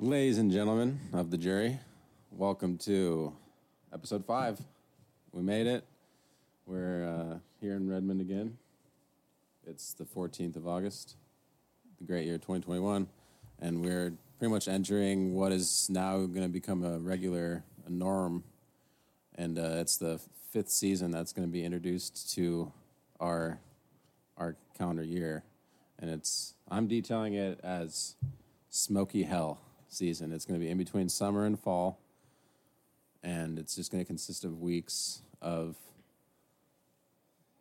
Ladies and gentlemen of the jury, welcome to episode 5. We made it. We're here in Redmond again. It's the 14th of August, the great year 2021, and we're pretty much entering what is now going to become a norm, and it's the 5th season that's going to be introduced to our calendar year, and I'm detailing it as smoky hell season. It's going to be in between summer and fall, and it's just going to consist of weeks of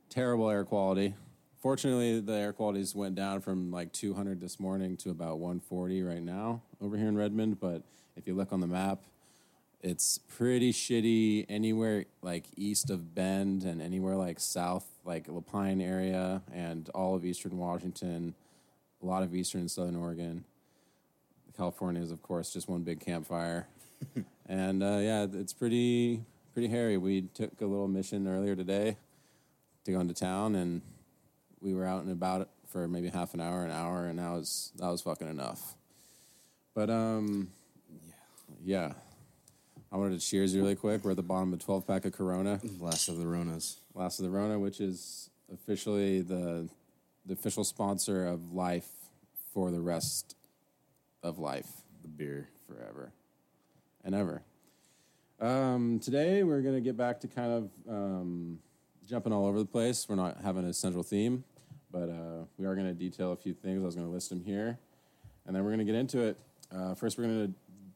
terrible air quality. Fortunately, the air qualities went down from like 200 this morning to about 140 right now over here in Redmond, but if you look on the map, it's pretty shitty anywhere like east of Bend and anywhere like south, like Lapine area and all of eastern Washington, a lot of eastern and southern Oregon. California is, of course, just one big campfire. And it's pretty hairy. We took a little mission earlier today to go into town, and we were out and about for maybe half an hour, and that was fucking enough. But yeah. I wanted to cheers you really quick. We're at the bottom of a 12-pack of Corona. Last of the Ronas. Last of the Rona, which is officially the official sponsor of life for the rest of life. The beer. Forever and ever. Today, we're going to get back to kind of jumping all over the place. We're not having a central theme, but we are going to detail a few things. I was going to list them here, and then we're going to get into it. First, we're going to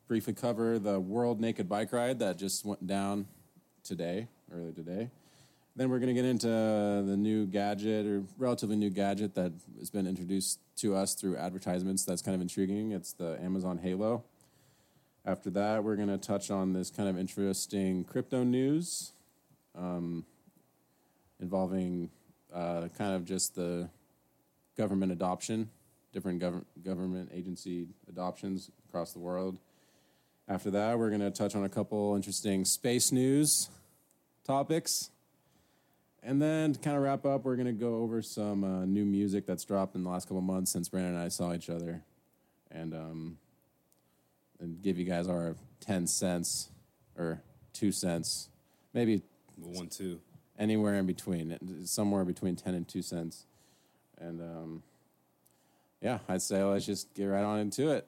briefly cover the World Naked Bike Ride that just went down earlier today. Then we're going to get into the new gadget, or relatively new gadget, that has been introduced to us through advertisements. That's kind of intriguing. It's the Amazon Halo. After that, we're going to touch on this kind of interesting crypto news involving kind of just the government adoption, different government agency adoptions across the world. After that, we're going to touch on a couple interesting space news topics. And then to kind of wrap up, we're going to go over some new music that's dropped in the last couple months since Brandon and I saw each other. And give you guys our 10 cents or 2 cents. Maybe 1, 2. Anywhere in between. Somewhere between 10 and 2 cents. And I'd say let's just get right on into it.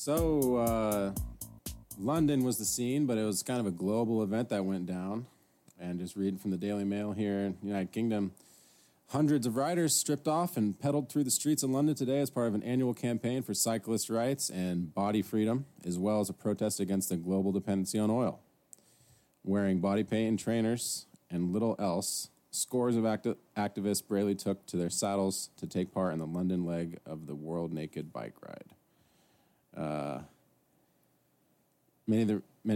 So, London was the scene, but it was kind of a global event that went down. And just reading from the Daily Mail here in the United Kingdom, hundreds of riders stripped off and pedaled through the streets of London today as part of an annual campaign for cyclist rights and body freedom, as well as a protest against the global dependency on oil. Wearing body paint and trainers and little else, scores of activists bravely took to their saddles to take part in the London leg of the World Naked Bike Ride. Many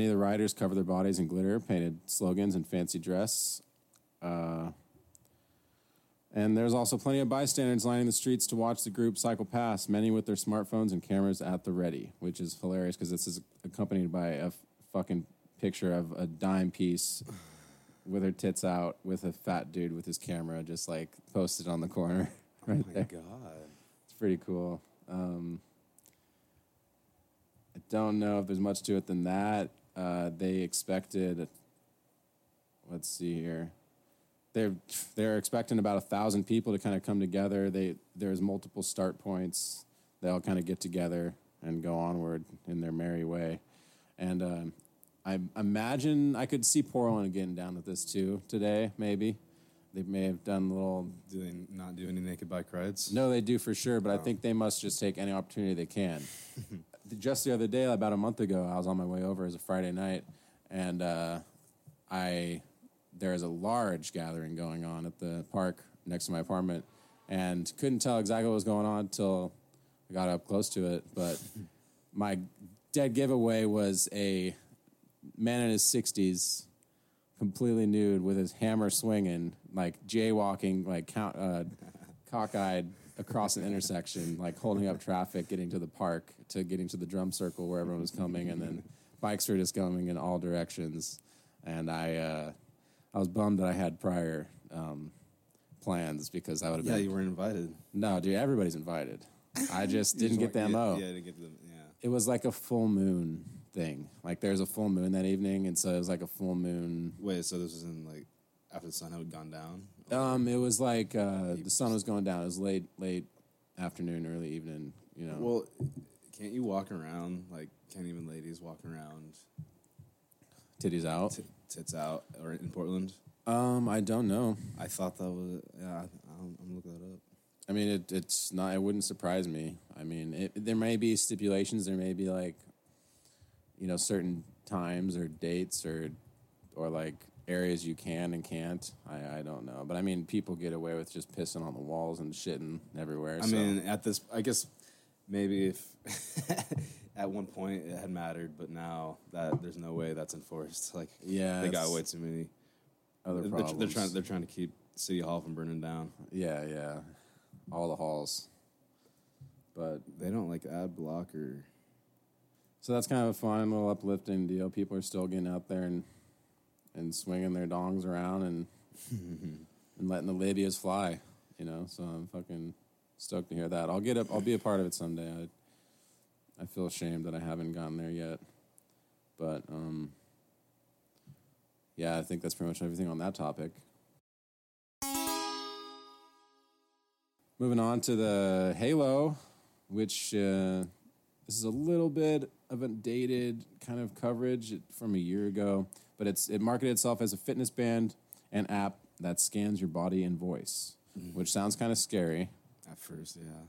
of the riders covered their bodies in glitter, painted slogans, and fancy dress. And there's also plenty of bystanders lining the streets to watch the group cycle past, many with their smartphones and cameras at the ready, which is hilarious because this is accompanied by a fucking picture of a dime piece with her tits out with a fat dude with his camera just like posted on the corner. Right, oh my there. God. It's pretty cool. I don't know if there's much to it than that. They expected, let's see here, they're expecting about 1,000 people to kind of come together. There's multiple start points. They all kind of get together and go onward in their merry way. And I imagine I could see Portland getting down with this too today. Maybe they may have done a little. Do they not do any naked bike rides? No, they do for sure. But I think they must just take any opportunity they can. Just the other day, about a month ago, I was on my way over as a Friday night, and there is a large gathering going on at the park next to my apartment, and couldn't tell exactly what was going on until I got up close to it, but my dead giveaway was a man in his 60s, completely nude, with his hammer swinging, like jaywalking, like cockeyed across an intersection, like holding up traffic, getting to the park, to getting to the drum circle where everyone was coming, and then bikes were just coming in all directions. And I was bummed that I had prior plans because I would have been... Yeah, you weren't invited. No, dude, everybody's invited. I just didn't get the MO. Yeah, didn't get the... Yeah. It was like a full moon thing. Like, there's a full moon that evening, and so it was like a full moon... Wait, so this was in, like, after the sun had gone down? It was like the sun was going down. It was late afternoon, early evening, you know. Well, can't you walk around? Like, can't even ladies walk around... Titties out? Tits out, or in Portland? I don't know. I thought that was... Yeah, I'm looking that up. I mean, it's not... It wouldn't surprise me. I mean, there may be stipulations. There may be, like, you know, certain times or dates or like, areas you can and can't. I don't know. But, I mean, people get away with just pissing on the walls and shitting everywhere. I mean, at this... I guess maybe if... At one point, it had mattered, but now that there's no way that's enforced. Like, yeah, they got way too many other problems. They're trying to keep City Hall from burning down. Yeah, yeah, all the halls. But they don't like ad blocker. So that's kind of a fun little uplifting deal. People are still getting out there and swinging their dongs around and letting the labias fly. You know, so I'm fucking stoked to hear that. I'll get up. I'll be a part of it someday. I feel ashamed that I haven't gotten there yet. But, yeah, I think that's pretty much everything on that topic. Moving on to the Halo, which this is a little bit of a dated kind of coverage from a year ago, but it marketed itself as a fitness band and app that scans your body and voice, which sounds kind of scary. At first, yeah.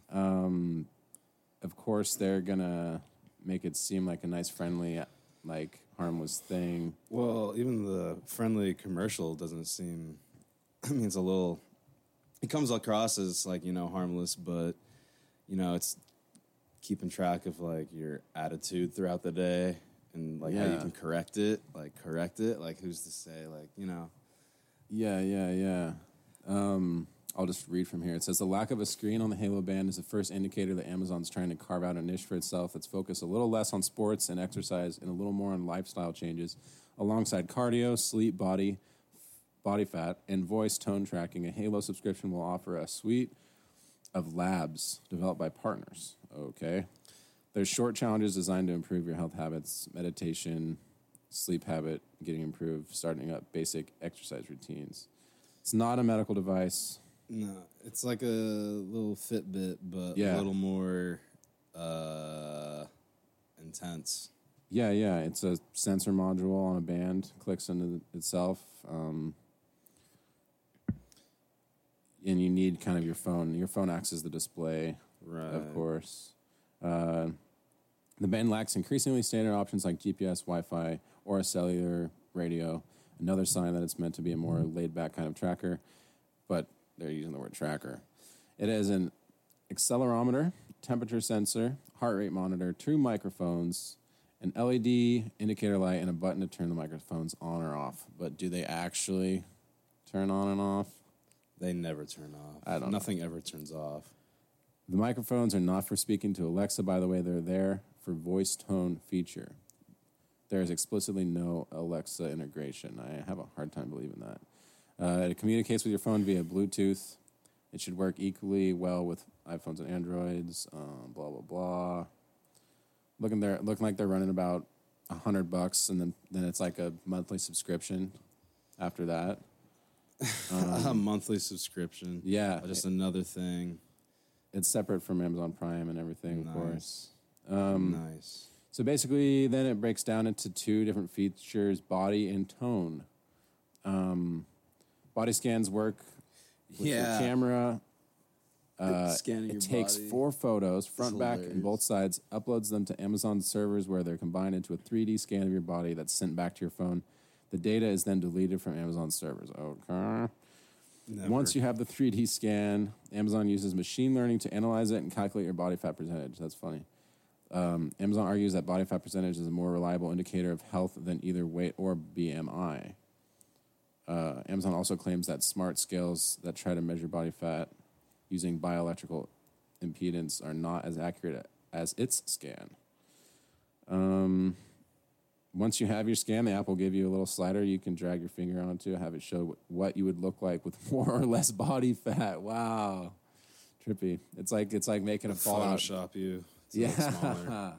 Of course, they're going to make it seem like a nice, friendly, like, harmless thing. Well, even the friendly commercial doesn't seem... I mean, it's a little... It comes across as, like, you know, harmless, but, you know, it's keeping track of, like, your attitude throughout the day and, like, yeah, how you can correct it. Like, who's to say, like, you know... Yeah. I'll just read from here. It says, the lack of a screen on the Halo band is the first indicator that Amazon's trying to carve out a niche for itself that's focused a little less on sports and exercise and a little more on lifestyle changes, alongside cardio, sleep, body fat, and voice tone tracking. A Halo subscription will offer a suite of labs developed by partners. Okay. There's short challenges designed to improve your health habits, meditation, sleep habit, getting improved, starting up basic exercise routines. It's not a medical device. No, it's like a little Fitbit, but a little more intense. Yeah, it's a sensor module on a band, clicks into itself, and you need kind of your phone. Your phone acts as the display, right? Of course. The band lacks increasingly standard options like GPS, Wi-Fi, or a cellular radio, another sign that it's meant to be a more laid-back kind of tracker, but... They're using the word tracker. It has an accelerometer, temperature sensor, heart rate monitor, two microphones, an LED indicator light, and a button to turn the microphones on or off. But do they actually turn on and off? They never turn off. I don't know. Nothing ever turns off. The microphones are not for speaking to Alexa, by the way. They're there for voice tone feature. There is explicitly no Alexa integration. I have a hard time believing that. It communicates with your phone via Bluetooth. It should work equally well with iPhones and Androids. Blah blah blah. Looking like they're running about $100, and then it's like a monthly subscription. After that, a monthly subscription. Yeah, just another thing. It's separate from Amazon Prime and everything, of course. Nice. So basically, then it breaks down into two different features: body and tone. Body scans work with your camera. It takes body. 4 photos, front, back, and both sides, uploads them to Amazon servers where they're combined into a 3D scan of your body that's sent back to your phone. The data is then deleted from Amazon servers. Okay. Never. Once you have the 3D scan, Amazon uses machine learning to analyze it and calculate your body fat percentage. That's funny. Amazon argues that body fat percentage is a more reliable indicator of health than either weight or BMI. Amazon also claims that smart scales that try to measure body fat using bioelectrical impedance are not as accurate as its scan. Once you have your scan, the app will give you a little slider you can drag your finger onto, have it show what you would look like with more or less body fat. Wow. Trippy. It's like making a Fallout. Photoshop you. It's yeah.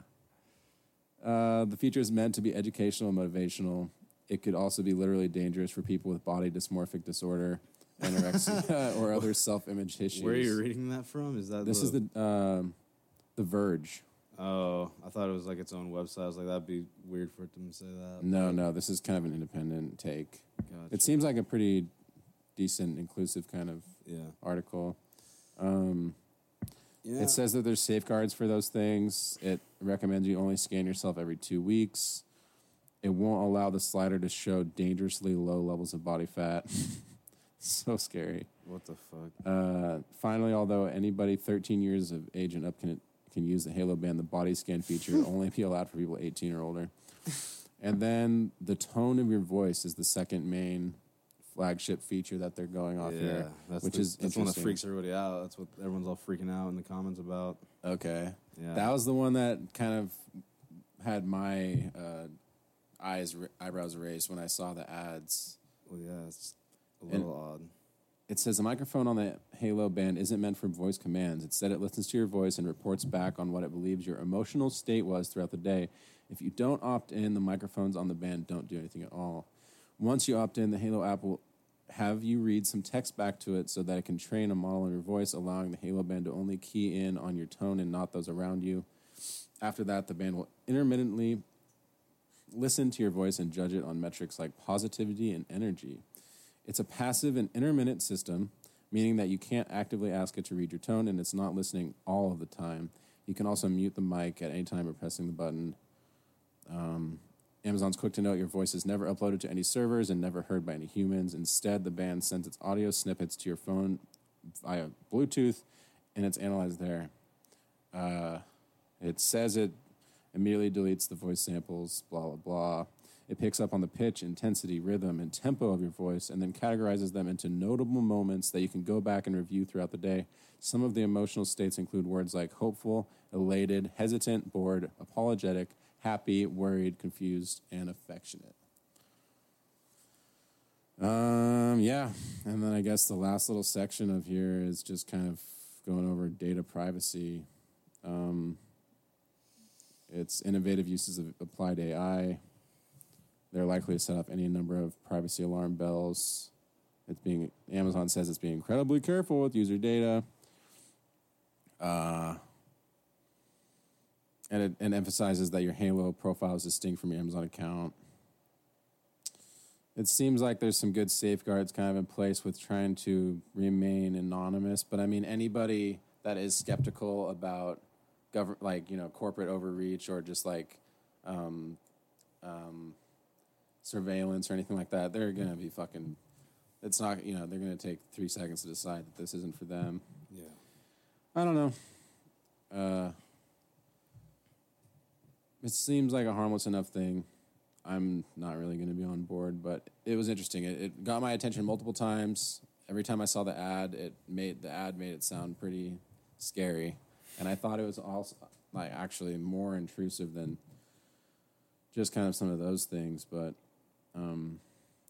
The feature is meant to be educational and motivational. It could also be literally dangerous for people with body dysmorphic disorder, anorexia, or other self-image issues. Where are you reading that from? Is that this is the Verge. Oh, I thought it was like its own website. I was like, that'd be weird for them to say that. No, this is kind of an independent take. Gotcha. It seems like a pretty decent, inclusive kind of article. It says that there's safeguards for those things. It recommends you only scan yourself every 2 weeks. It won't allow the slider to show dangerously low levels of body fat. So scary. What the fuck? Finally, although anybody 13 years of age and up can use the Halo Band, the body scan feature will only be allowed for people 18 or older. And then the tone of your voice is the second main flagship feature that they're going off here, that's one that freaks everybody out. That's what everyone's all freaking out in the comments about. Okay. Yeah. That was the one that kind of had my eyebrows raised when I saw the ads. Well, yeah, it's a little odd. It says the microphone on the Halo Band isn't meant for voice commands. Instead, it listens to your voice and reports back on what it believes your emotional state was throughout the day. If you don't opt in, the microphones on the band don't do anything at all. Once you opt in, the Halo app will have you read some text back to it so that it can train a model of your voice, allowing the Halo Band to only key in on your tone and not those around you. After that, the band will intermittently listen to your voice and judge it on metrics like positivity and energy. It's a passive and intermittent system, meaning that you can't actively ask it to read your tone, and it's not listening all of the time. You can also mute the mic at any time by pressing the button. Amazon's quick to note your voice is never uploaded to any servers and never heard by any humans. Instead, the band sends its audio snippets to your phone via Bluetooth, and it's analyzed there. It says it immediately deletes the voice samples, blah, blah, blah. It picks up on the pitch, intensity, rhythm, and tempo of your voice and then categorizes them into notable moments that you can go back and review throughout the day. Some of the emotional states include words like hopeful, elated, hesitant, bored, apologetic, happy, worried, confused, and affectionate. And then I guess the last little section of here is just kind of going over data privacy. It's innovative uses of applied AI. They're likely to set off any number of privacy alarm bells. Amazon says it's being incredibly careful with user data. And it emphasizes that your Halo profile is distinct from your Amazon account. It seems like there's some good safeguards kind of in place with trying to remain anonymous. But, I mean, anybody that is skeptical about corporate overreach or just, surveillance or anything like that, they're going to be fucking... It's not... they're going to take 3 seconds to decide that this isn't for them. Yeah. I don't know. It seems like a harmless enough thing. I'm not really going to be on board, but it was interesting. It got my attention multiple times. Every time I saw the ad, it made it sound pretty scary, and I thought it was also actually more intrusive than just kind of some of those things. But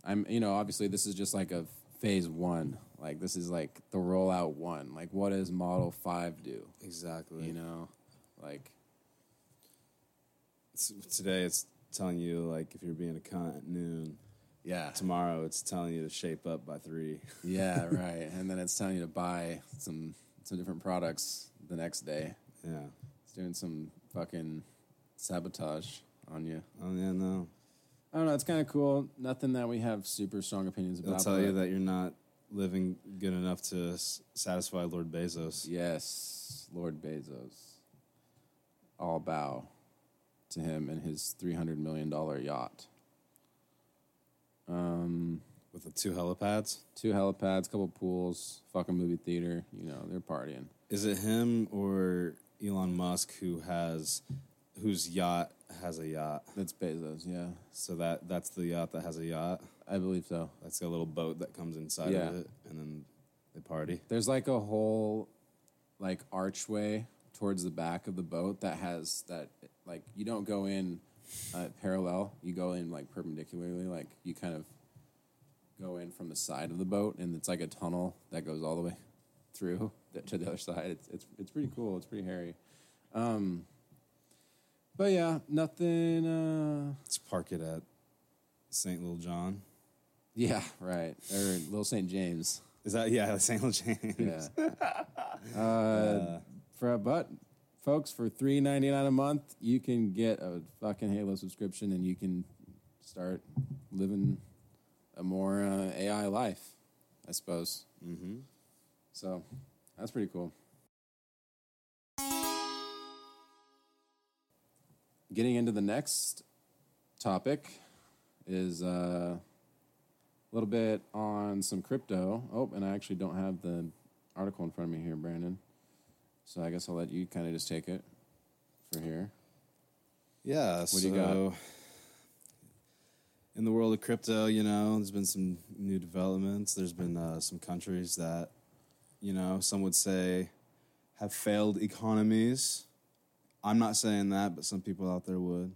I'm obviously this is just like a phase one. Like this is like the rollout one. Like what does Model 5 do exactly? Today it's telling you, if you're being a cunt at noon. Yeah. Tomorrow it's telling you to shape up by 3. Yeah, right. And then it's telling you to buy some different products the next day. Yeah. It's doing some fucking sabotage on you. Oh, yeah, no. I don't know. It's kind of cool. Nothing that we have super strong opinions about. It'll tell you that you're not living good enough to satisfy Lord Bezos. Yes, Lord Bezos. All bow to him and his $300 million yacht. With the 2 helipads? 2 helipads, couple pools, fucking movie theater. They're partying. Is it him or Elon Musk whose yacht has a yacht? That's Bezos, yeah. So that's the yacht that has a yacht? I believe so. That's a little boat that comes inside of it, and then they party. There's a whole like archway towards the back of the boat that has that, like, you don't go in parallel, you go in like perpendicularly, like you kind of go in from the side of the boat, and it's like a tunnel that goes all the way through to the other side. It's pretty cool. It's pretty hairy. But yeah, nothing. Let's park it at St. Lil John. Yeah, right. Or Little St. James. Is that, yeah, St. Lil James. Yeah. But, folks, for $3.99 a month, you can get a fucking Halo subscription, and you can start living a more AI life, I suppose. Mm-hmm. So, that's pretty cool. Getting into the next topic is a little bit on some crypto. Oh, and I actually don't have the article in front of me here, Brandon. So I guess I'll let you kind of just take it for here. Yeah. What do you got? In the world of crypto, you know, there's been some new developments. There's been some countries that, you know, some would say have failed economies. I'm not saying that, but some people out there would.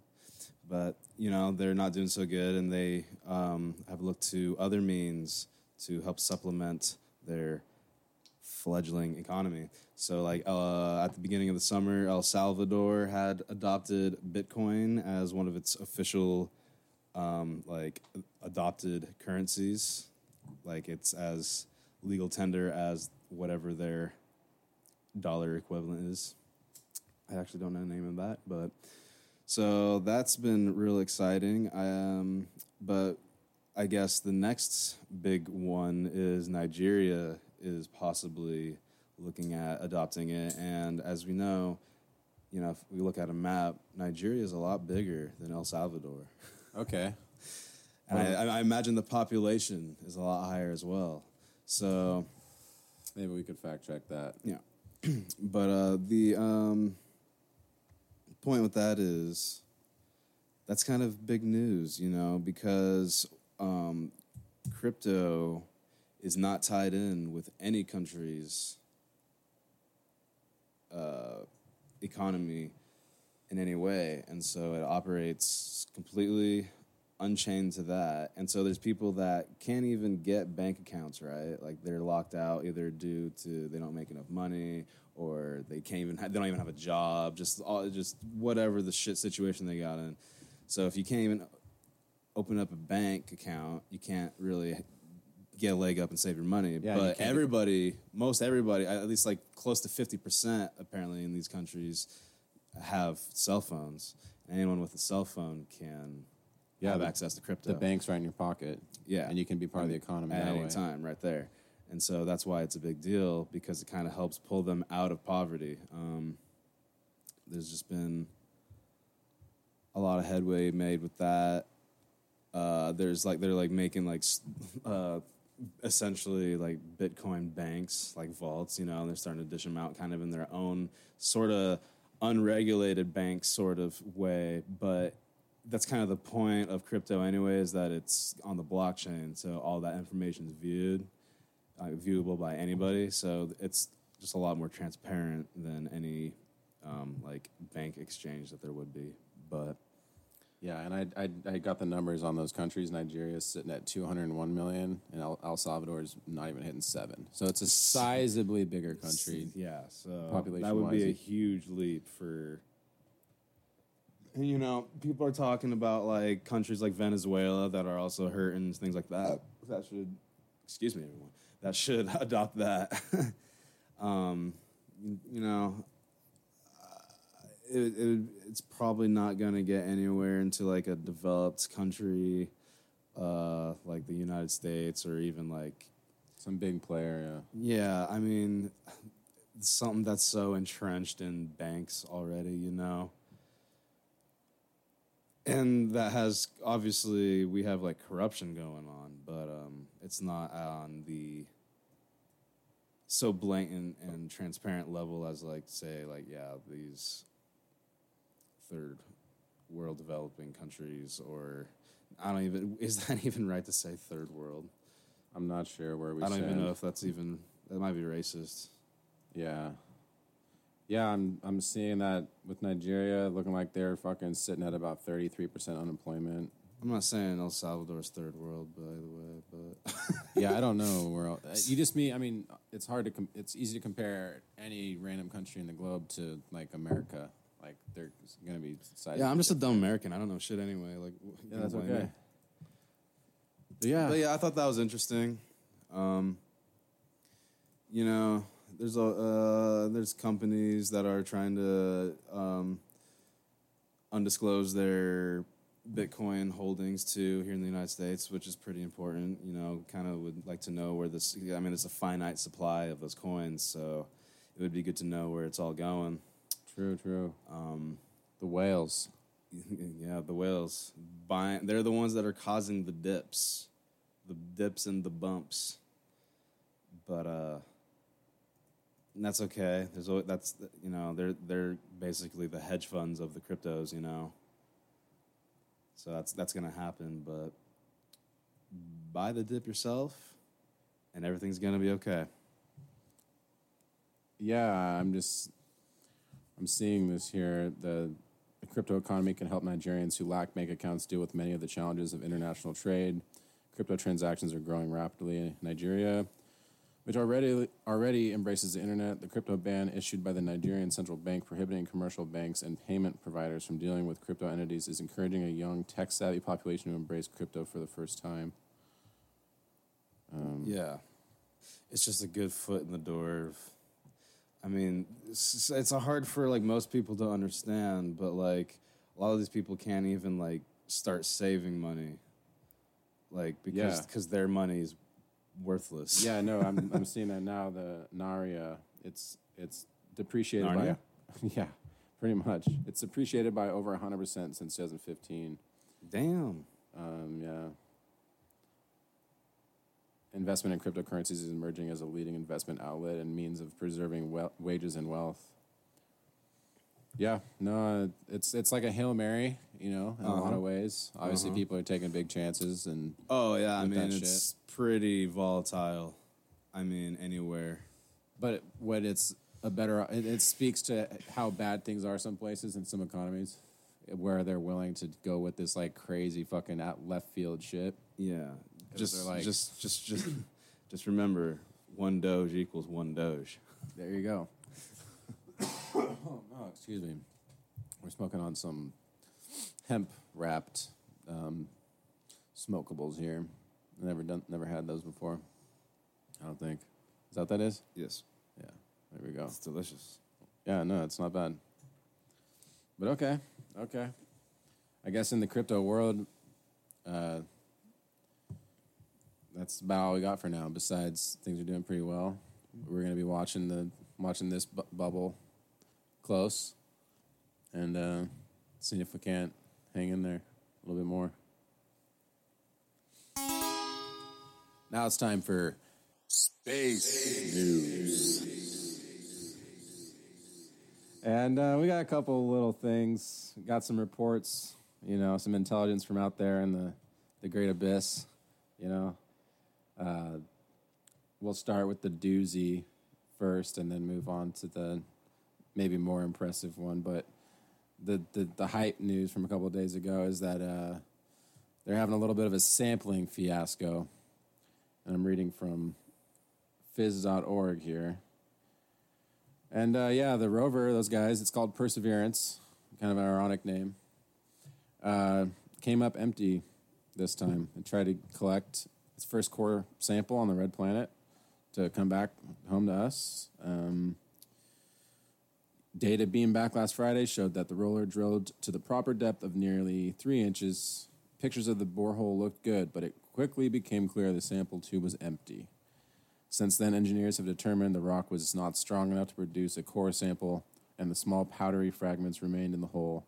But, you know, they're not doing so good, and they have looked to other means to help supplement their fledgling economy. So, like, at the beginning of the summer, El Salvador had adopted Bitcoin as one of its official, adopted currencies. Like, it's as legal tender as whatever their dollar equivalent is. I actually don't know the name of that, but... So that's been real exciting. But I guess the next big one is Nigeria is possibly looking at adopting it. And as we know, you know, if we look at a map, Nigeria is a lot bigger than El Salvador. Okay. And I imagine the population is a lot higher as well. So maybe we could fact check that. Yeah. But point with that is that's kind of big news, you know, because crypto is not tied in with any country's economy in any way. And so it operates completely unchained to that. And so there's people that can't even get bank accounts, right? Like they're locked out either due to they don't make enough money, or they can't even they don't even have a job, just whatever the shit situation they got in. So if you can't even open up a bank account, you can't really get a leg up and save your money. Yeah, but everybody, at least like close to 50% apparently in these countries have cell phones. Anyone with a cell phone can have access to crypto. The bank's right in your pocket. Yeah. And you can be part of the economy at any time right there. And so that's why it's a big deal, because it kind of helps pull them out of poverty. There's just been a lot of headway made with that. They're making essentially like Bitcoin banks, like vaults, you know, and they're starting to dish them out kind of in their own sort of unregulated bank sort of way. But that's kind of the point of crypto anyway, is that it's on the blockchain. So all that information is viewable by anybody, so it's just a lot more transparent than any bank exchange that there would be. But yeah, and I got the numbers on those countries. Nigeria's sitting at 201 million, and El Salvador's not even hitting 7. So it's a sizably bigger country. Yeah, so population that would be a huge leap for. And you know, people are talking about like countries like Venezuela that are also hurting, things like that. That should, excuse me, everyone. That should adopt that. It's probably not going to get anywhere into, like, a developed country like the United States or even, like... Some big player, yeah. Yeah, I mean, something that's so entrenched in banks already, you know. And that has, obviously, we have, like, corruption going on, but it's not on the so blatant and transparent level as, like, say, like, yeah, these third world developing countries, or is that even right to say third world? I'm not sure where we stand. I don't even know if that's even, that might be racist. Yeah. Yeah, I'm seeing that with Nigeria looking like they're fucking sitting at about 33% unemployment. I'm not saying El Salvador's third world, by the way, but yeah, I don't know where else. You just mean, I mean, it's hard to it's easy to compare any random country in the globe to like America. Like they're gonna be. Yeah, I'm just a dumb American. I don't know shit anyway. Like yeah, that's okay. Me. Yeah, but yeah, I thought that was interesting. You know. There's companies that are trying to undisclose their Bitcoin holdings to here in the United States, which is pretty important. You know, kind of would like to know where this. I mean, it's a finite supply of those coins, so it would be good to know where it's all going. True. The whales. Yeah, the whales. They're the ones that are causing the dips and the bumps. But and that's okay. There's always, that's, you know, they're basically the hedge funds of the cryptos, you know. So that's gonna happen, but buy the dip yourself, and everything's gonna be okay. Yeah, I'm seeing this here. The crypto economy can help Nigerians who lack bank accounts deal with many of the challenges of international trade. Crypto transactions are growing rapidly in Nigeria, which already embraces the internet. The crypto ban issued by the Nigerian Central Bank prohibiting commercial banks and payment providers from dealing with crypto entities is encouraging a young, tech-savvy population to embrace crypto for the first time. Yeah. It's just a good foot in the door. I mean, it's hard for, like, most people to understand, but, like, a lot of these people can't even, like, start saving money. Like, because their money is worthless. Yeah, no, I'm seeing that now. The Naira, it's depreciated Narnia? By yeah, pretty much. It's depreciated by over 100% since 2015. Damn. Yeah. Investment in cryptocurrencies is emerging as a leading investment outlet and means of preserving wages and wealth. Yeah, no, it's like a Hail Mary, you know, in a lot of ways. Obviously, people are taking big chances and oh yeah, I mean it's pretty volatile. I mean anywhere, but when it's a better, it speaks to how bad things are some places in some economies, where they're willing to go with this like crazy fucking out left field shit. Yeah, just remember, one Doge equals one Doge. There you go. Oh, no, excuse me. We're smoking on some hemp-wrapped smokables here. Never had those before. I don't think. Is that what that is? Yes. Yeah. There we go. It's delicious. Yeah, no, it's not bad. But okay. I guess in the crypto world, that's about all we got for now. Besides, things are doing pretty well. We're gonna be watching this bubble close, and see if we can't hang in there a little bit more. Now it's time for Space News. And we got a couple little things. We got some reports, you know, some intelligence from out there in the great abyss, you know. We'll start with the doozy first and then move on to the maybe more impressive one, but the hype news from a couple of days ago is that they're having a little bit of a sampling fiasco. And I'm reading from phys.org here. And, yeah, the rover, those guys, it's called Perseverance, kind of an ironic name, came up empty this time and tried to collect its first core sample on the red planet to come back home to us. Data beamed back last Friday showed that the roller drilled to the proper depth of nearly 3 inches. Pictures of the borehole looked good, but it quickly became clear the sample tube was empty. Since then, engineers have determined the rock was not strong enough to produce a core sample, and the small powdery fragments remained in the hole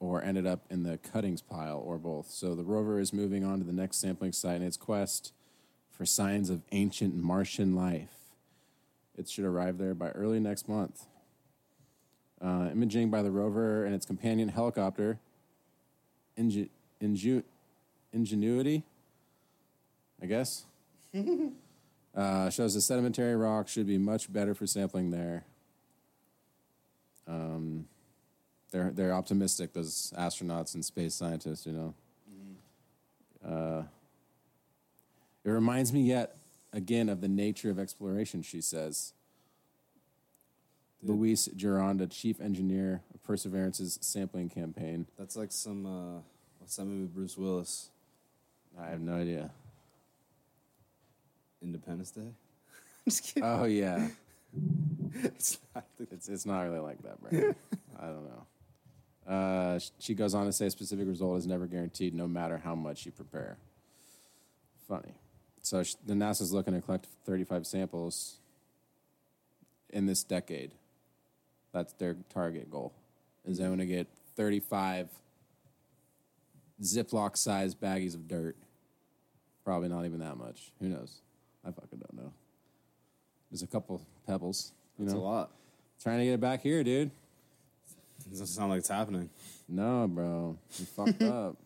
or ended up in the cuttings pile or both. So the rover is moving on to the next sampling site in its quest for signs of ancient Martian life. It should arrive there by early next month. Imaging by the rover and its companion helicopter, Ingenuity, I guess, shows the sedimentary rock should be much better for sampling there. They're optimistic, those astronauts and space scientists, you know. It reminds me yet again of the nature of exploration, she says. Dude. Luis Gironda, chief engineer of Perseverance's sampling campaign. That's like some, what's that movie with Bruce Willis? I have no idea. Independence Day? I'm just kidding. Oh, yeah. It's not really like that, bro. I don't know. She goes on to say a specific result is never guaranteed, no matter how much you prepare. Funny. So the NASA's looking to collect 35 samples in this decade. That's their target goal. Is they want to get 35 Ziploc-sized baggies of dirt. Probably not even that much. Who knows? I fucking don't know. There's a couple pebbles. That's a lot. Trying to get it back here, dude. It doesn't sound like it's happening. No, bro. You fucked up.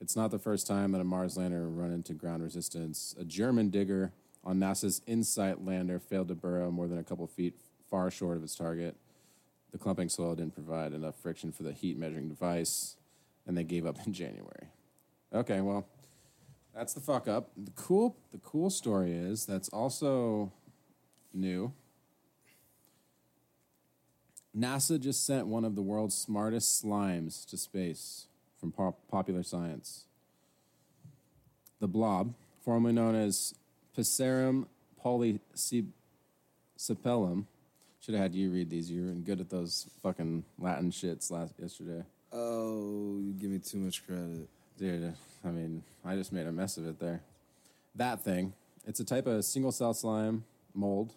It's not the first time that a Mars lander run into ground resistance. A German digger on NASA's InSight lander failed to burrow more than a couple feet far short of its target. The clumping soil didn't provide enough friction for the heat measuring device, and they gave up in January. Okay, well, that's the fuck up. The cool story is that's also new. NASA just sent one of the world's smartest slimes to space from Popular Science. The blob, formerly known as Physarum polycephalum. Should have had you read these. You were good at those fucking Latin shits yesterday. Oh, you give me too much credit. Dude, I mean, I just made a mess of it there. That thing. It's a type of single-cell slime mold.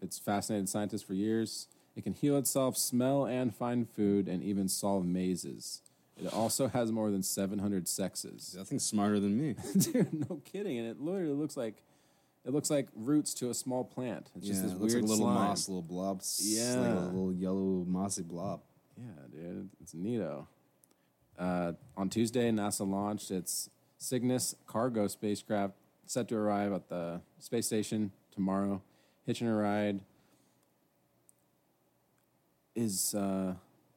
It's fascinated scientists for years. It can heal itself, smell, and find food, and even solve mazes. It also has more than 700 sexes. That thing's smarter than me. Dude, no kidding. And it literally looks like roots to a small plant. It's just this it looks weird like a little slime. Moss, little blob. Yeah. Like a little yellow mossy blob. Yeah, dude. It's neato. On Tuesday, NASA launched its Cygnus cargo spacecraft set to arrive at the space station tomorrow. Hitching a ride is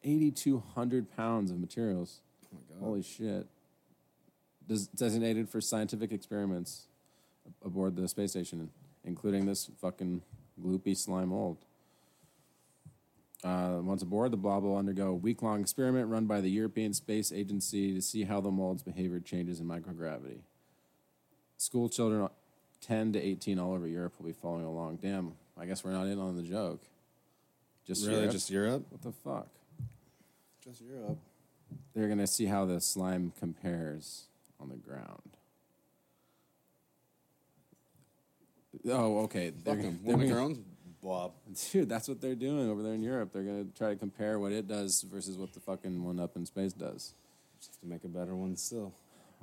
8,200 pounds of materials. Oh my God. Holy shit. Designated for scientific experiments aboard the space station, including this fucking gloopy slime mold. Once aboard, the blob will undergo a week-long experiment run by the European Space Agency to see how the mold's behavior changes in microgravity. School children 10 to 18 all over Europe will be following along. Damn, I guess we're not in on the joke. Just Europe? What the fuck? Just Europe. They're going to see how the slime compares on the ground. Oh, okay. They're making their own blob. Dude, that's what they're doing over there in Europe. They're going to try to compare what it does versus what the fucking one up in space does. Just to make a better one still.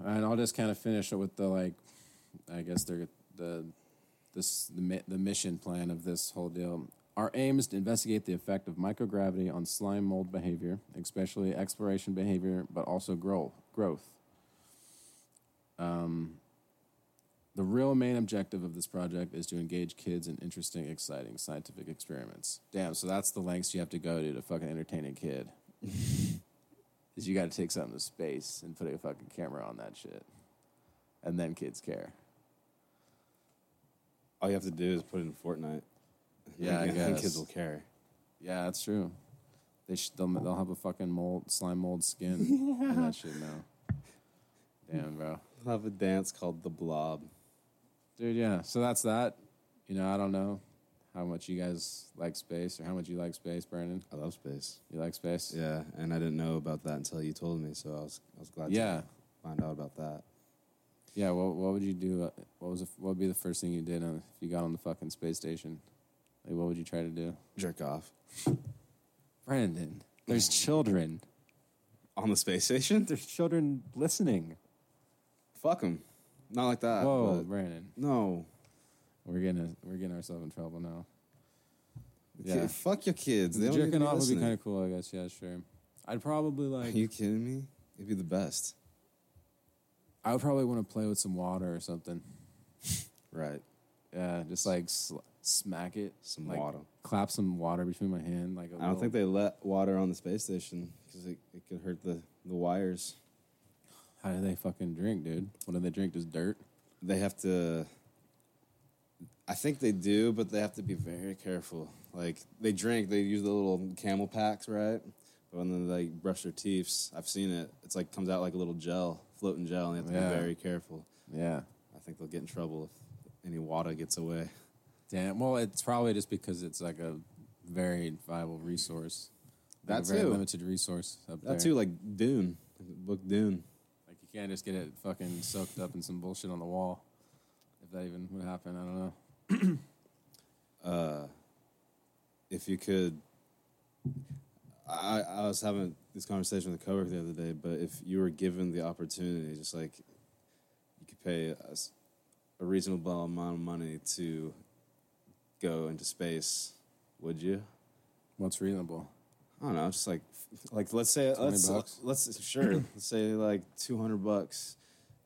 And I'll just kind of finish it with the, like, I guess they're the mission plan of this whole deal. Our aim is to investigate the effect of microgravity on slime mold behavior, especially exploration behavior, but also growth. The real main objective of this project is to engage kids in interesting, exciting scientific experiments. Damn, so that's the lengths you have to go to fucking entertain a kid. Is you got to take something to space and put a fucking camera on that shit. And then kids care. All you have to do is put it in Fortnite. Yeah, I guess kids will care. Yeah, that's true. They'll have a fucking slime mold skin yeah. And that shit now. Damn, bro. They'll have a dance called The Blob. Dude, yeah. So that's that. You know, I don't know how much you guys like space or how much you like space, Brandon. I love space. You like space? Yeah, and I didn't know about that until you told me, so I was glad to find out about that. Yeah, what would you do? What would be the first thing you did if you got on the fucking space station? Like, what would you try to do? Jerk off. Brandon, there's children. On the space station? There's children listening. Fuck them. Not like that. Whoa, Brandon. No. We're getting ourselves in trouble now. Yeah. Fuck your kids. They jerking off would be kind of cool, I guess. Yeah, sure. I'd probably like... Are you kidding me? It'd be the best. I would probably want to play with some water or something. Right. Yeah, just like smack it. Some like, water. Clap some water between my hand. Like a I don't think they let water on the space station because it could hurt the wires. How do they fucking drink, dude? What do they drink? Just dirt? They have to... I think they do, but they have to be very careful. Like, they drink. They use the little camel packs, right? But when they like, brush their teeth, I've seen it. It's like comes out like a little gel, floating gel, and they have to be very careful. Yeah. I think they'll get in trouble if any water gets away. Damn. Well, it's probably just because it's like a very viable resource. Like that's a very limited resource up there. That too, like Dune. Book Dune. Like you can't just get it fucking soaked up in some bullshit on the wall. If that even would happen, I don't know. If you could... I was having this conversation with a coworker the other day, but if you were given the opportunity, just like you could pay a reasonable amount of money to go into space, would you? What's reasonable? I don't know. Just like let's say $20 let's say like $200.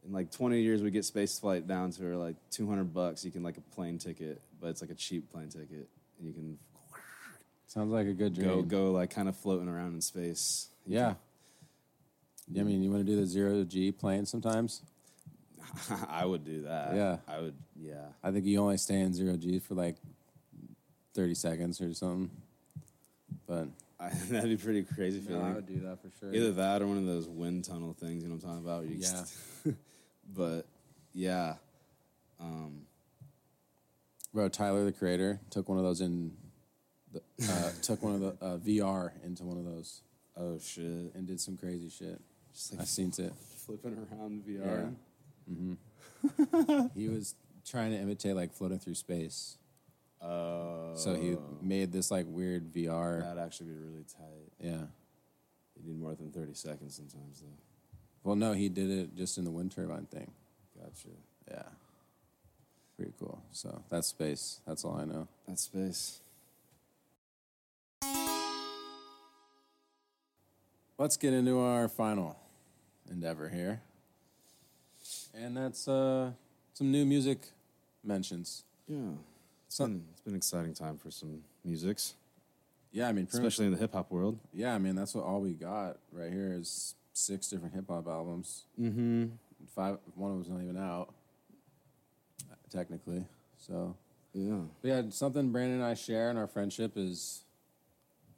In like 20 years, we get space flight down to like $200. You can like a plane ticket, but it's like a cheap plane ticket, and you can. Sounds like a good dream. Go like kind of floating around in space. Yeah. Yeah. I mean, you want to do the zero-G plane sometimes? I would do that. Yeah. I would, yeah. I think you only stay in zero-G for like 30 seconds or something. But... that'd be pretty crazy feeling. I would do that for sure. Either that or one of those wind tunnel things, you know what I'm talking about? You but, yeah. Bro, Tyler the Creator took one of those in... took one of the VR into one of those. Oh shit! And did some crazy shit. Just like I seen it flipping around VR. Yeah. Mm-hmm. He was trying to imitate like floating through space. Oh. So he made this like weird VR. That'd actually be really tight. Yeah. You need more than 30 seconds sometimes though. Well, no, he did it just in the wind turbine thing. Gotcha. Yeah. Pretty cool. So that's space. That's all I know. That's space. Let's get into our final endeavor here. And that's some new music mentions. Yeah. It's been an exciting time for some musics. Yeah, I mean... especially in the hip-hop world. Yeah, I mean, that's what all we got right here is 6 different hip-hop albums. Mm-hmm. 5, one of them's not even out, technically. So... yeah. But yeah, something Brandon and I share in our friendship is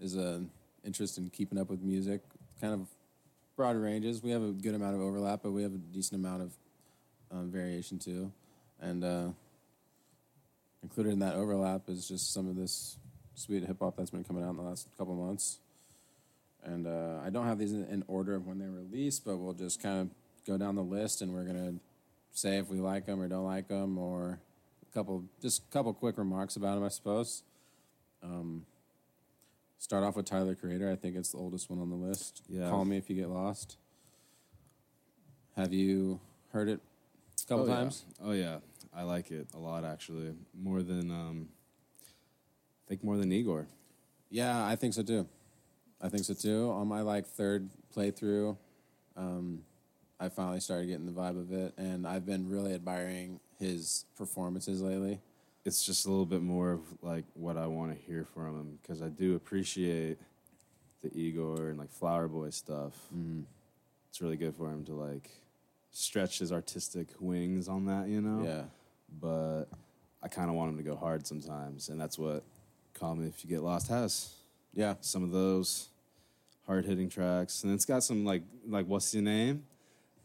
an interest in keeping up with music. Kind of broad ranges. We have a good amount of overlap, but we have a decent amount of variation too. And included in that overlap is just some of this sweet hip-hop that's been coming out in the last couple of months. And I don't have these in order of when they're released, but we'll just kind of go down the list and we're going to say if we like them or don't like them, or a couple quick remarks about them, I suppose. Start off with Tyler, Creator. I think it's the oldest one on the list. Yeah. Call Me If You Get Lost. Have you heard it a couple times? Yeah. Oh, yeah. I like it a lot, actually. More than Igor. Yeah, I think so, too. On my, like, 3rd playthrough, I finally started getting the vibe of it, and I've been really admiring his performances lately. It's just a little bit more of, like, what I want to hear from him, because I do appreciate the Igor and, like, Flower Boy stuff. Mm-hmm. It's really good for him to, like, stretch his artistic wings on that, you know? Yeah. But I kind of want him to go hard sometimes, and that's what Call Me If You Get Lost has. Yeah. Some of those hard-hitting tracks. And it's got some, like What's Your Name?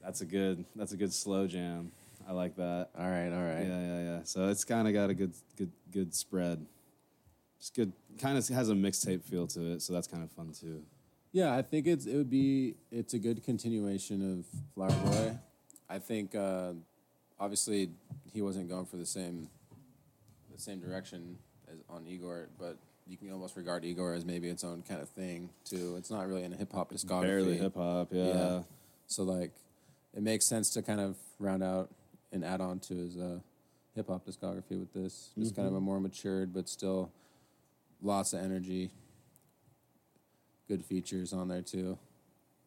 That's a good slow jam. I like that. All right. Yeah. So it's kind of got a good spread. It's good. Kind of has a mixtape feel to it, so that's kind of fun too. Yeah, I think it's a good continuation of Flower Boy. I think obviously he wasn't going for the same direction as on Igor, but you can almost regard Igor as maybe its own kind of thing too. It's not really in a hip hop discography. Barely hip hop, yeah. So like, it makes sense to kind of round out and add on to his hip-hop discography with this. Just kind of a more matured, but still lots of energy. Good features on there, too.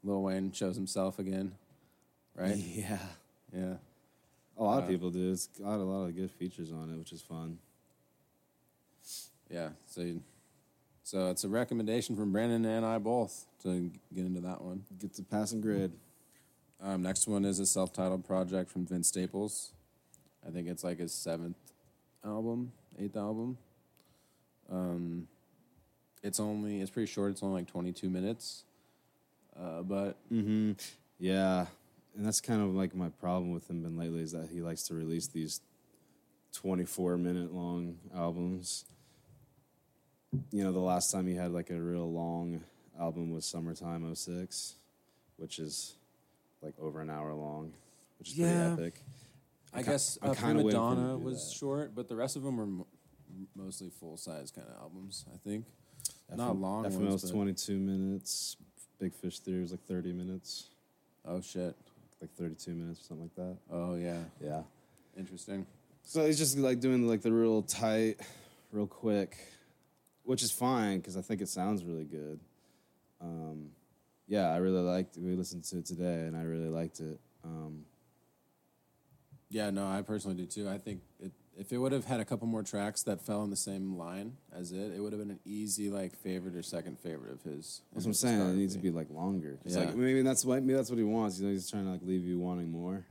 Lil Wayne shows himself again, right? Yeah. A lot of people do. It's got a lot of good features on it, which is fun. Yeah, so it's a recommendation from Brandon and I both to get into that one. Get to passing grid. Next one is a self-titled project from Vince Staples. I think it's like his eighth album. It's pretty short. It's only like 22 minutes. But mm-hmm. Yeah, and that's kind of like my problem with him been lately is that he likes to release these 24-minute long albums. You know, the last time he had like a real long album was Summertime '06, which is like over an hour long, which is pretty epic. I guess Prima Donna was short, but the rest of them were mostly full-size kind of albums, I think. Not long ones. FML was 22 minutes. Big Fish Theory was like 30 minutes. Oh, shit. Like 32 minutes or something like that. Oh, yeah. Yeah. Interesting. So he's just like doing like the real tight, real quick, which is fine because I think it sounds really good. Yeah, I really liked it. We listened to it today, and I really liked it. Yeah, no, I personally do too. I think if it would have had a couple more tracks that fell in the same line as it would have been an easy like favorite or second favorite of his. That's what I'm saying. It needs to be like longer. Yeah. Like, maybe that's what he wants. You know, he's trying to like leave you wanting more.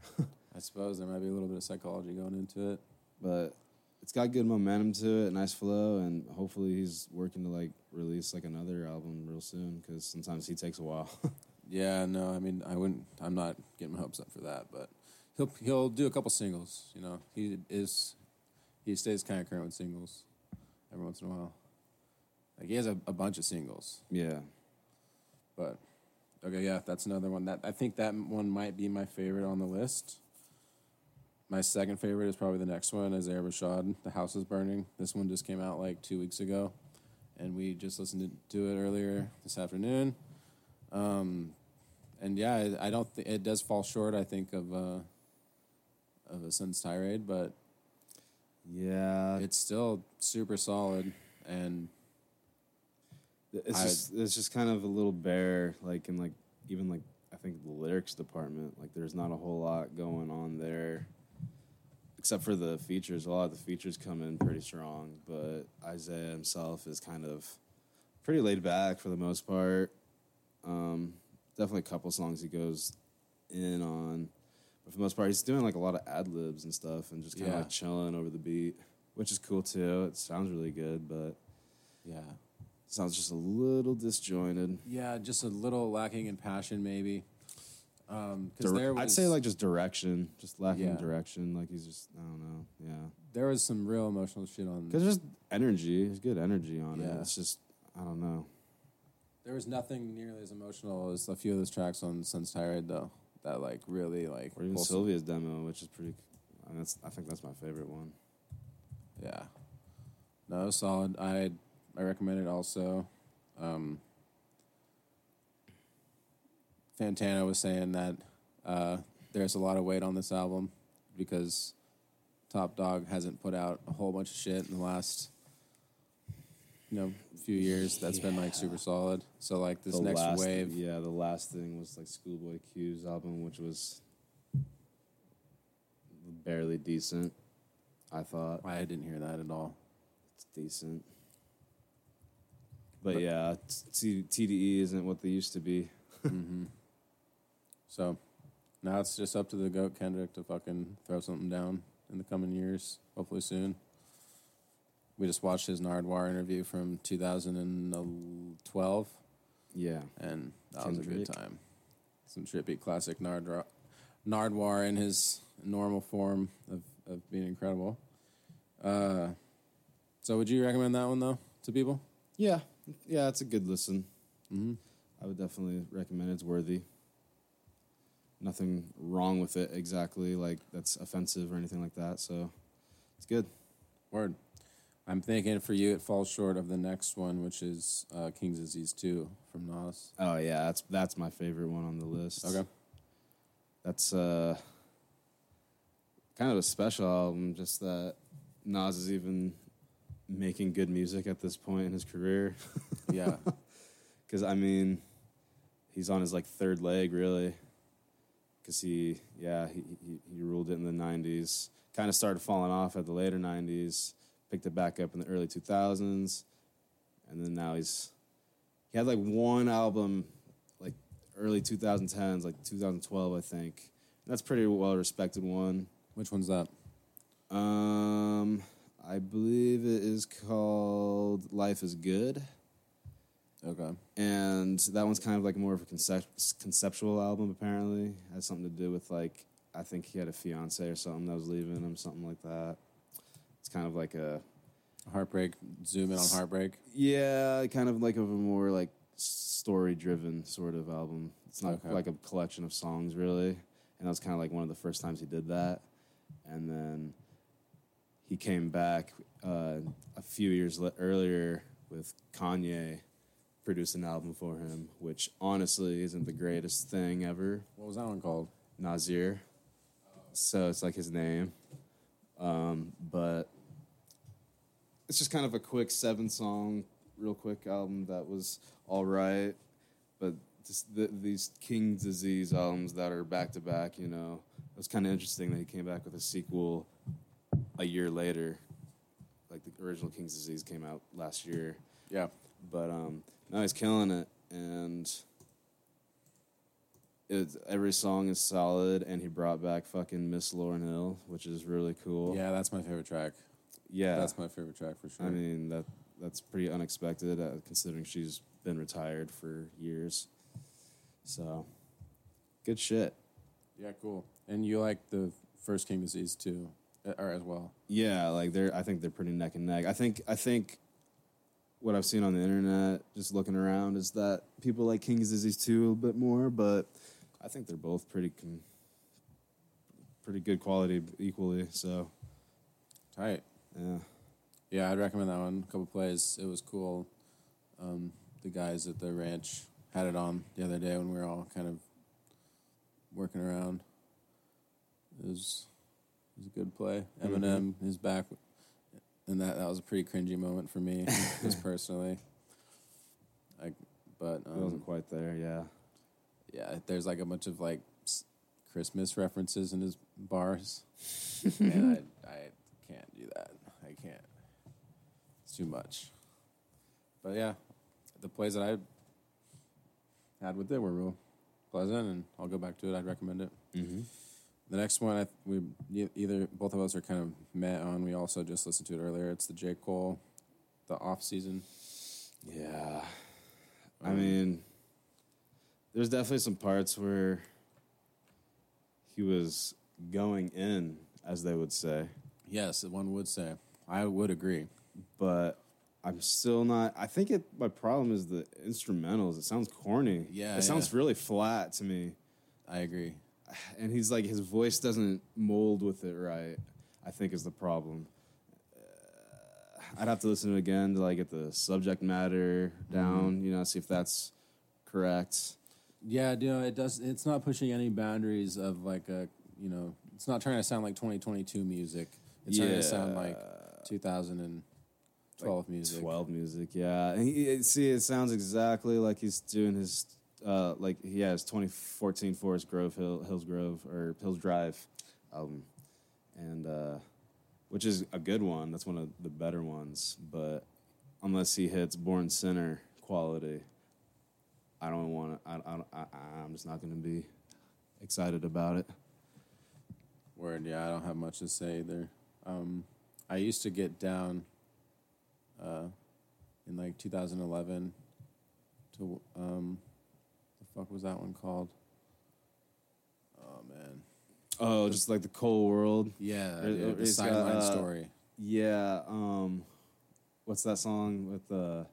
I suppose there might be a little bit of psychology going into it, but it's got good momentum to it, nice flow, and hopefully he's working to like release like another album real soon because sometimes he takes a while. Yeah, no, I mean I'm not getting my hopes up for that, but. He'll do a couple singles, you know. He stays kind of current with singles every once in a while. Like he has a bunch of singles. Yeah. But okay, yeah, that's another one. I think that one might be my favorite on the list. My second favorite is probably the next one, is Aarón Rashad, The House is Burning. This one just came out like 2 weeks ago, and we just listened to it earlier this afternoon. And yeah, I don't think it does fall short. I think of a Sun's Tirade, but yeah, it's still super solid, and it's just kind of a little bare, like in like even like I think the lyrics department, like there's not a whole lot going on there, except for the features. A lot of the features come in pretty strong, but Isaiah himself is kind of pretty laid back for the most part. Definitely a couple songs he goes in on. For the most part, he's doing like a lot of ad-libs and stuff and just kind of like chilling over the beat, which is cool too. It sounds really good, but it sounds just a little disjointed. Yeah, just a little lacking in passion maybe. I'd say like just direction, just lacking direction. Like he's just, I don't know, There was some real emotional shit on there. Because there's energy, there's good energy on it. It's just, I don't know. There was nothing nearly as emotional as a few of those tracks on Sun's Tirade, though. That, like, really, like... Or even Sylvia's Demo, which is pretty... I think that's my favorite one. Yeah. No, solid. I recommend it also. Fantana was saying that there's a lot of weight on this album because Top Dog hasn't put out a whole bunch of shit in the last... few years that's been like super solid. So like this next wave. Yeah, the last thing was like Schoolboy Q's album, which was barely decent, I thought. I didn't hear that at all. It's decent. But yeah, TDE isn't what they used to be. Mm-hmm. So now it's just up to the GOAT Kendrick to fucking throw something down in the coming years, hopefully soon. We just watched his Nardwuar interview from 2012. Yeah. And that was a good time. Some trippy classic Nardwuar in his normal form of being incredible. So would you recommend that one, though, to people? Yeah. Yeah, it's a good listen. Mm-hmm. I would definitely recommend it. It's worthy. Nothing wrong with it exactly, like that's offensive or anything like that. So it's good. Word. I'm thinking for you it falls short of the next one, which is King's Disease 2 from Nas. Oh, yeah. That's my favorite one on the list. Okay. That's kind of a special album, just that Nas is even making good music at this point in his career. Yeah. Because, I mean, he's on his, like, third leg, really. because he ruled it in the 90s. Kind of started falling off at the later 90s, picked it back up in the early 2000s, and then now he had like one album like early 2010s, like 2012, I think. And that's a pretty well-respected one. Which one's that? I believe it is called Life is Good. Okay. And that one's kind of like more of a conceptual album, apparently. It has something to do with, like, I think he had a fiance or something that was leaving him, something like that. It's kind of like a heartbreak, zoom in on heartbreak. Yeah, kind of like of a more like story-driven sort of album. It's not like a collection of songs, really. And that was kind of like one of the first times he did that. And then he came back a few years earlier with Kanye, produced an album for him, which honestly isn't the greatest thing ever. What was that one called? Nasir. So it's like his name. But it's just kind of a quick 7-song, real quick album that was all right. But just these King's Disease albums that are back-to-back, you know, it was kind of interesting that he came back with a sequel a year later. Like the original King's Disease came out last year. Yeah. But no, he's killing it, and every song is solid, and he brought back fucking Miss Lauryn Hill, which is really cool. Yeah, that's my favorite track. Yeah. That's my favorite track for sure. I mean, that's pretty unexpected, considering she's been retired for years. So, good shit. Yeah, cool. And you like the first King Disease too, or as well? Yeah, like I think they're pretty neck and neck. I think what I've seen on the internet, just looking around, is that people like King's Disease 2 a little bit more, but I think they're both pretty good quality equally, so. Tight. Yeah. Yeah, I'd recommend that one. A couple plays. It was cool. The guys at the ranch had it on the other day when we were all kind of working around. It was a good play. Eminem is back. And that was a pretty cringy moment for me, just personally. It wasn't quite there, yeah. Yeah, there's like a bunch of like Christmas references in his bars, and I can't do that. I can't. It's too much. But yeah, the plays that I had with it were real pleasant, and I'll go back to it. I'd recommend it. Mm-hmm. The next one both of us are kind of met on. We also just listened to it earlier. It's the J. Cole, the off season. Yeah. I mean, there's definitely some parts where he was going in, as they would say. Yes, one would say. I would agree. But I'm still not. I think my problem is the instrumentals. It sounds corny. Yeah. It sounds really flat to me. I agree. And he's like, his voice doesn't mold with it right, I think, is the problem. I'd have to listen to it again to like get the subject matter down, you know, see if that's correct. Yeah, you know, it does. It's not pushing any boundaries of like a, you know, it's not trying to sound like 2022 music. It's trying to sound like 2012 music. 12 music, yeah. And it sounds exactly like he's doing his. It's 2014 Forest Grove Hills Drive album, and which is a good one. That's one of the better ones. But unless he hits Born Sinner quality, I don't want to. I'm just not going to be excited about it. Word, yeah, I don't have much to say either. I used to get down in like 2011 to. Fuck was that one called? Oh man. Oh, just like the Cole World. Yeah, the sideline story. Yeah. What's that song with the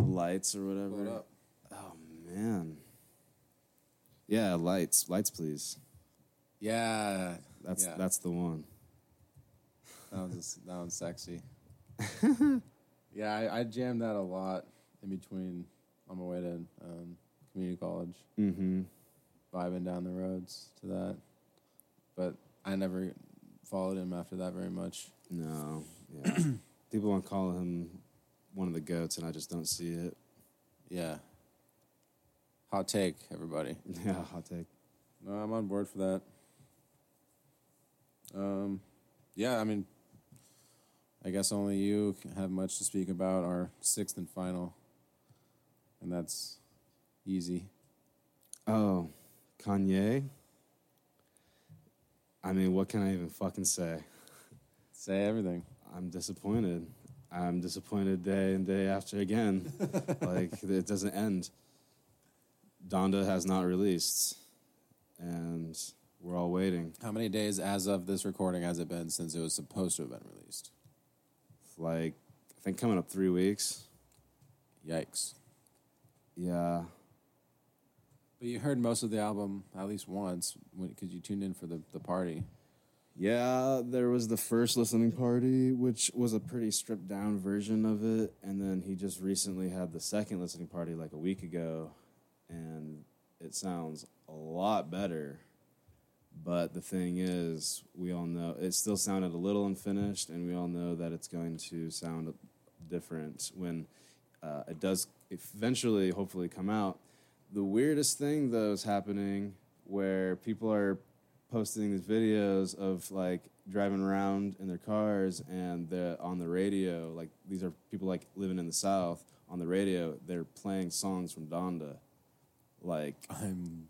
lights or whatever? Pull it up. Oh man. Yeah, lights, please. Yeah, that's the one. That one's sexy. Yeah, I jammed that a lot in between. On my way to community college, vibing down the roads to that, but I never followed him after that very much. No, yeah. People want to call him one of the goats, and I just don't see it. Yeah. Hot take, everybody. Yeah, hot take. No, I'm on board for that. Yeah, I mean, I guess only you have much to speak about our sixth and final, and that's easy. Oh, Kanye. I mean, what can I even fucking say? Say everything. I'm disappointed. I'm disappointed day and day after again. Like, it doesn't end. Donda has not released, and we're all waiting. How many days as of this recording has it been since it was supposed to have been released? Like, I think coming up 3 weeks. Yikes. Yeah. But you heard most of the album at least once because you tuned in for the party. Yeah, there was the first listening party, which was a pretty stripped down version of it. And then he just recently had the second listening party like a week ago. And it sounds a lot better. But the thing is, we all know it still sounded a little unfinished, and we all know that it's going to sound different when it does eventually, hopefully, come out. The weirdest thing, though, is happening where people are posting these videos of, like, driving around in their cars and they're on the radio. Like, these are people, like, living in the South on the radio. They're playing songs from Donda. Like,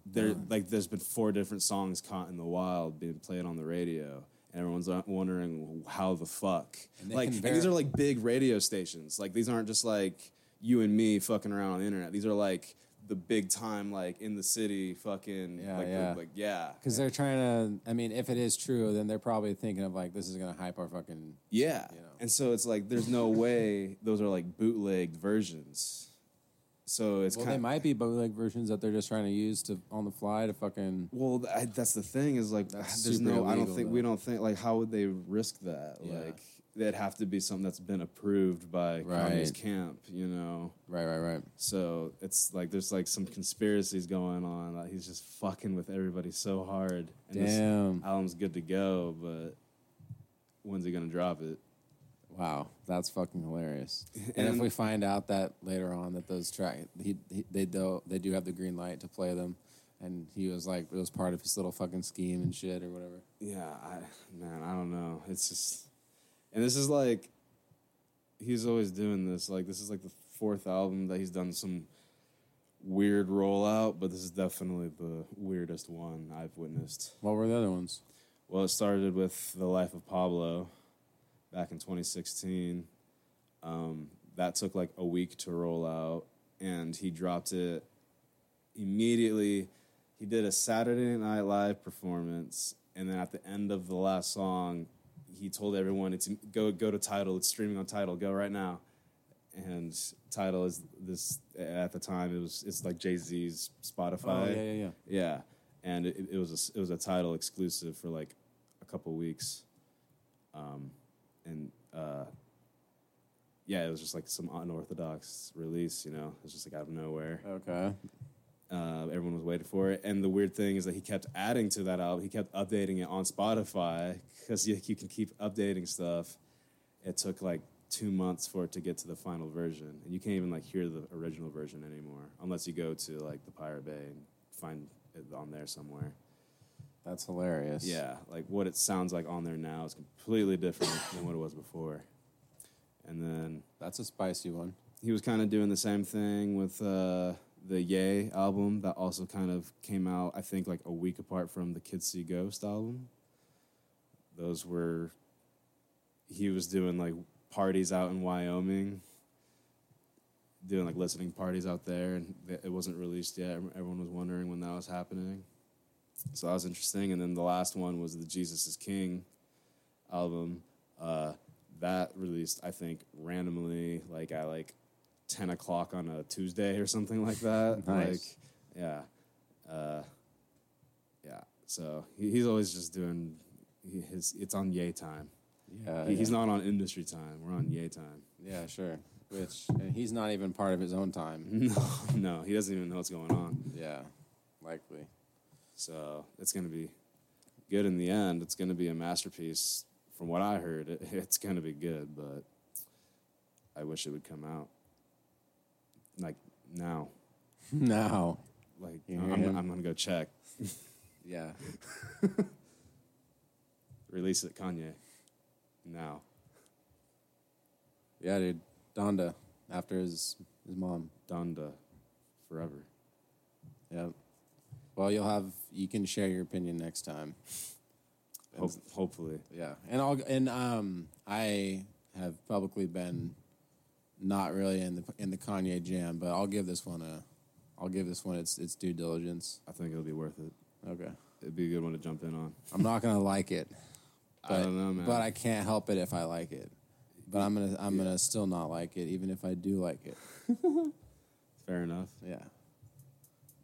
there's been 4 different songs caught in the wild being played on the radio, and everyone's wondering how the fuck. And like, and these are like big radio stations. Like, these aren't just like you and me fucking around on the internet. These are like the big time, like in the city, fucking Because they're trying to. I mean, if it is true, then they're probably thinking of like this is gonna hype our fucking. Yeah, you know. And so it's like there's no way those are like bootlegged versions. So it's well, they might be bootleg versions that they're just trying to use to on the fly to fucking. Well, that's the thing is like there's no. Illegal, I don't think though. We don't think like how would they risk that? Yeah. Like that'd have to be something that's been approved by Kanye's camp, you know? Right. So it's like there's like some conspiracies going on. Like he's just fucking with everybody so hard. And damn, this album's good to go, but when's he gonna drop it? Wow, that's fucking hilarious. And if we find out that later on that those tracks, they do have the green light to play them, and he was like, it was part of his little fucking scheme and shit or whatever. Yeah, I don't know. It's just, and this is like, he's always doing this. Like, this is like the 4th album that he's done some weird rollout, but this is definitely the weirdest one I've witnessed. What were the other ones? Well, it started with The Life of Pablo. Back in 2016, that took like a week to roll out, and he dropped it immediately. He did a Saturday Night Live performance, and then at the end of the last song, he told everyone, "It's go to Tidal. It's streaming on Tidal. Go right now." And Tidal is this at the time it's like Jay-Z's Spotify. Oh yeah. And it was a Tidal exclusive for like a couple weeks. And, it was just, like, some unorthodox release, you know? It was just, like, out of nowhere. Okay. Everyone was waiting for it. And the weird thing is that he kept adding to that album. He kept updating it on Spotify because you can keep updating stuff. It took, like, 2 months for it to get to the final version. And you can't even, like, hear the original version anymore unless you go to, like, the Pirate Bay and find it on there somewhere. That's hilarious. Yeah, like what it sounds like on there now is completely different than what it was before. And then... That's a spicy one. He was kind of doing the same thing with the Ye album that also kind of came out, I think, like a week apart from the Kids See Ghost album. Those were... He was doing like parties out in Wyoming, doing like listening parties out there, and it wasn't released yet. Everyone was wondering when that was happening. So that was interesting. And then the last one was the Jesus is King album. That released, I think, randomly, like at like 10 o'clock on a Tuesday or something like that. Nice. Like, yeah. So he's always just doing his. It's on Ye time. Yeah, he's not on industry time. We're on Ye time. Yeah, sure. Which and he's not even part of his own time. No, he doesn't even know what's going on. Yeah, likely. So it's going to be good in the end. It's going to be a masterpiece. From what I heard, it's going to be good, but I wish it would come out. Like, now. Like, I'm going to go check. Yeah. Release it, Kanye. Now. Yeah, dude. Donda. After his mom. Donda. Forever. Yep. Well, you can share your opinion next time. Hopefully. Yeah. And I have publicly been not really in the Kanye jam, but I'll give this one its due diligence. I think it'll be worth it. Okay. It'd be a good one to jump in on. I'm not gonna like it. But, I don't know, man. But I can't help it if I like it. But I'm gonna still not like it, even if I do like it. Fair enough. Yeah.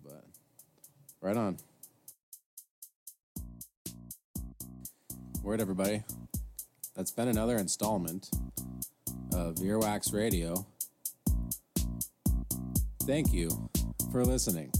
But right on. Word, everybody. That's been another installment of Earwax Radio. Thank you for listening.